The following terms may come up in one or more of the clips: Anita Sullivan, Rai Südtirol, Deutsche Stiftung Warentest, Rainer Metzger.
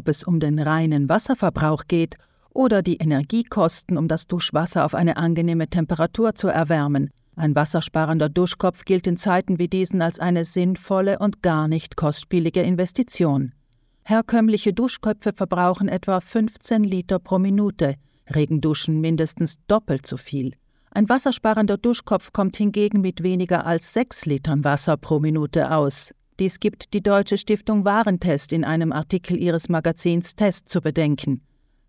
ob es um den reinen Wasserverbrauch geht oder die Energiekosten, um das Duschwasser auf eine angenehme Temperatur zu erwärmen. Ein wassersparender Duschkopf gilt in Zeiten wie diesen als eine sinnvolle und gar nicht kostspielige Investition. Herkömmliche Duschköpfe verbrauchen etwa 15 Liter pro Minute, Regenduschen mindestens doppelt so viel. Ein wassersparender Duschkopf kommt hingegen mit weniger als 6 Litern Wasser pro Minute aus. Dies gibt die Deutsche Stiftung Warentest in einem Artikel ihres Magazins Test zu bedenken.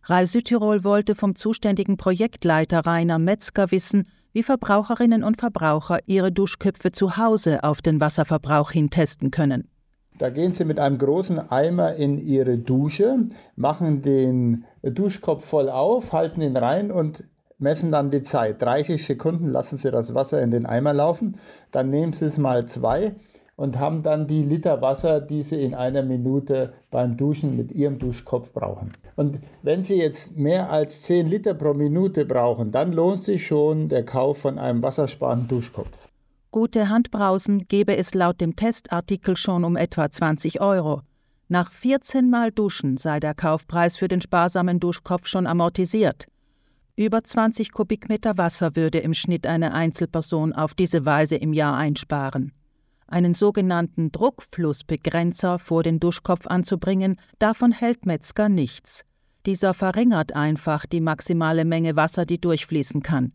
Rai Südtirol wollte vom zuständigen Projektleiter Rainer Metzger wissen, wie Verbraucherinnen und Verbraucher ihre Duschköpfe zu Hause auf den Wasserverbrauch hin testen können. Da gehen Sie mit einem großen Eimer in Ihre Dusche, machen den Duschkopf voll auf, halten ihn rein und messen dann die Zeit. 30 Sekunden lassen Sie das Wasser in den Eimer laufen, dann nehmen Sie es mal 2 und haben dann die Liter Wasser, die Sie in einer Minute beim Duschen mit Ihrem Duschkopf brauchen. Und wenn Sie jetzt mehr als 10 Liter pro Minute brauchen, dann lohnt sich schon der Kauf von einem wassersparenden Duschkopf. Gute Handbrausen gäbe es laut dem Testartikel schon um etwa 20 €. Nach 14 Mal Duschen sei der Kaufpreis für den sparsamen Duschkopf schon amortisiert. Über 20 Kubikmeter Wasser würde im Schnitt eine Einzelperson auf diese Weise im Jahr einsparen. Einen sogenannten Druckflussbegrenzer vor den Duschkopf anzubringen, davon hält Metzger nichts. Dieser verringert einfach die maximale Menge Wasser, die durchfließen kann.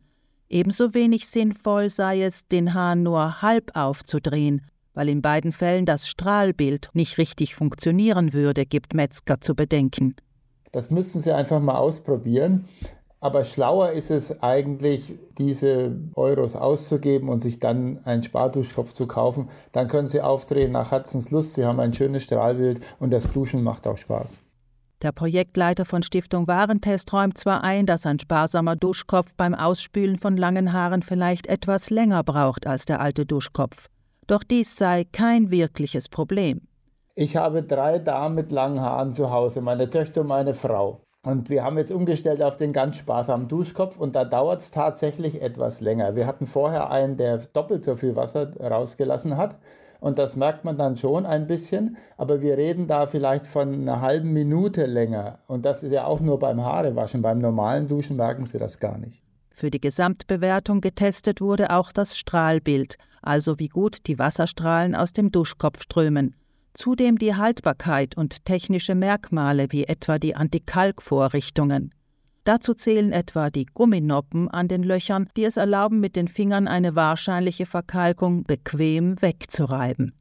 Ebenso wenig sinnvoll sei es, den Hahn nur halb aufzudrehen, weil in beiden Fällen das Strahlbild nicht richtig funktionieren würde, gibt Metzger zu bedenken. Das müssten Sie einfach mal ausprobieren. Aber schlauer ist es eigentlich, diese Euros auszugeben und sich dann einen Sparduschkopf zu kaufen. Dann können Sie aufdrehen nach Herzenslust, Sie haben ein schönes Strahlbild und das Duschen macht auch Spaß. Der Projektleiter von Stiftung Warentest räumt zwar ein, dass ein sparsamer Duschkopf beim Ausspülen von langen Haaren vielleicht etwas länger braucht als der alte Duschkopf. Doch dies sei kein wirkliches Problem. Ich habe 3 Damen mit langen Haaren zu Hause, meine Töchter und meine Frau. Und wir haben jetzt umgestellt auf den ganz sparsamen Duschkopf und da dauert es tatsächlich etwas länger. Wir hatten vorher einen, der doppelt so viel Wasser rausgelassen hat. Und das merkt man dann schon ein bisschen, aber wir reden da vielleicht von einer halben Minute länger. Und das ist ja auch nur beim Haarewaschen, beim normalen Duschen merken Sie das gar nicht. Für die Gesamtbewertung getestet wurde auch das Strahlbild, also wie gut die Wasserstrahlen aus dem Duschkopf strömen. Zudem die Haltbarkeit und technische Merkmale wie etwa die Antikalkvorrichtungen. Dazu zählen etwa die Gumminoppen an den Löchern, die es erlauben, mit den Fingern eine wahrscheinliche Verkalkung bequem wegzureiben.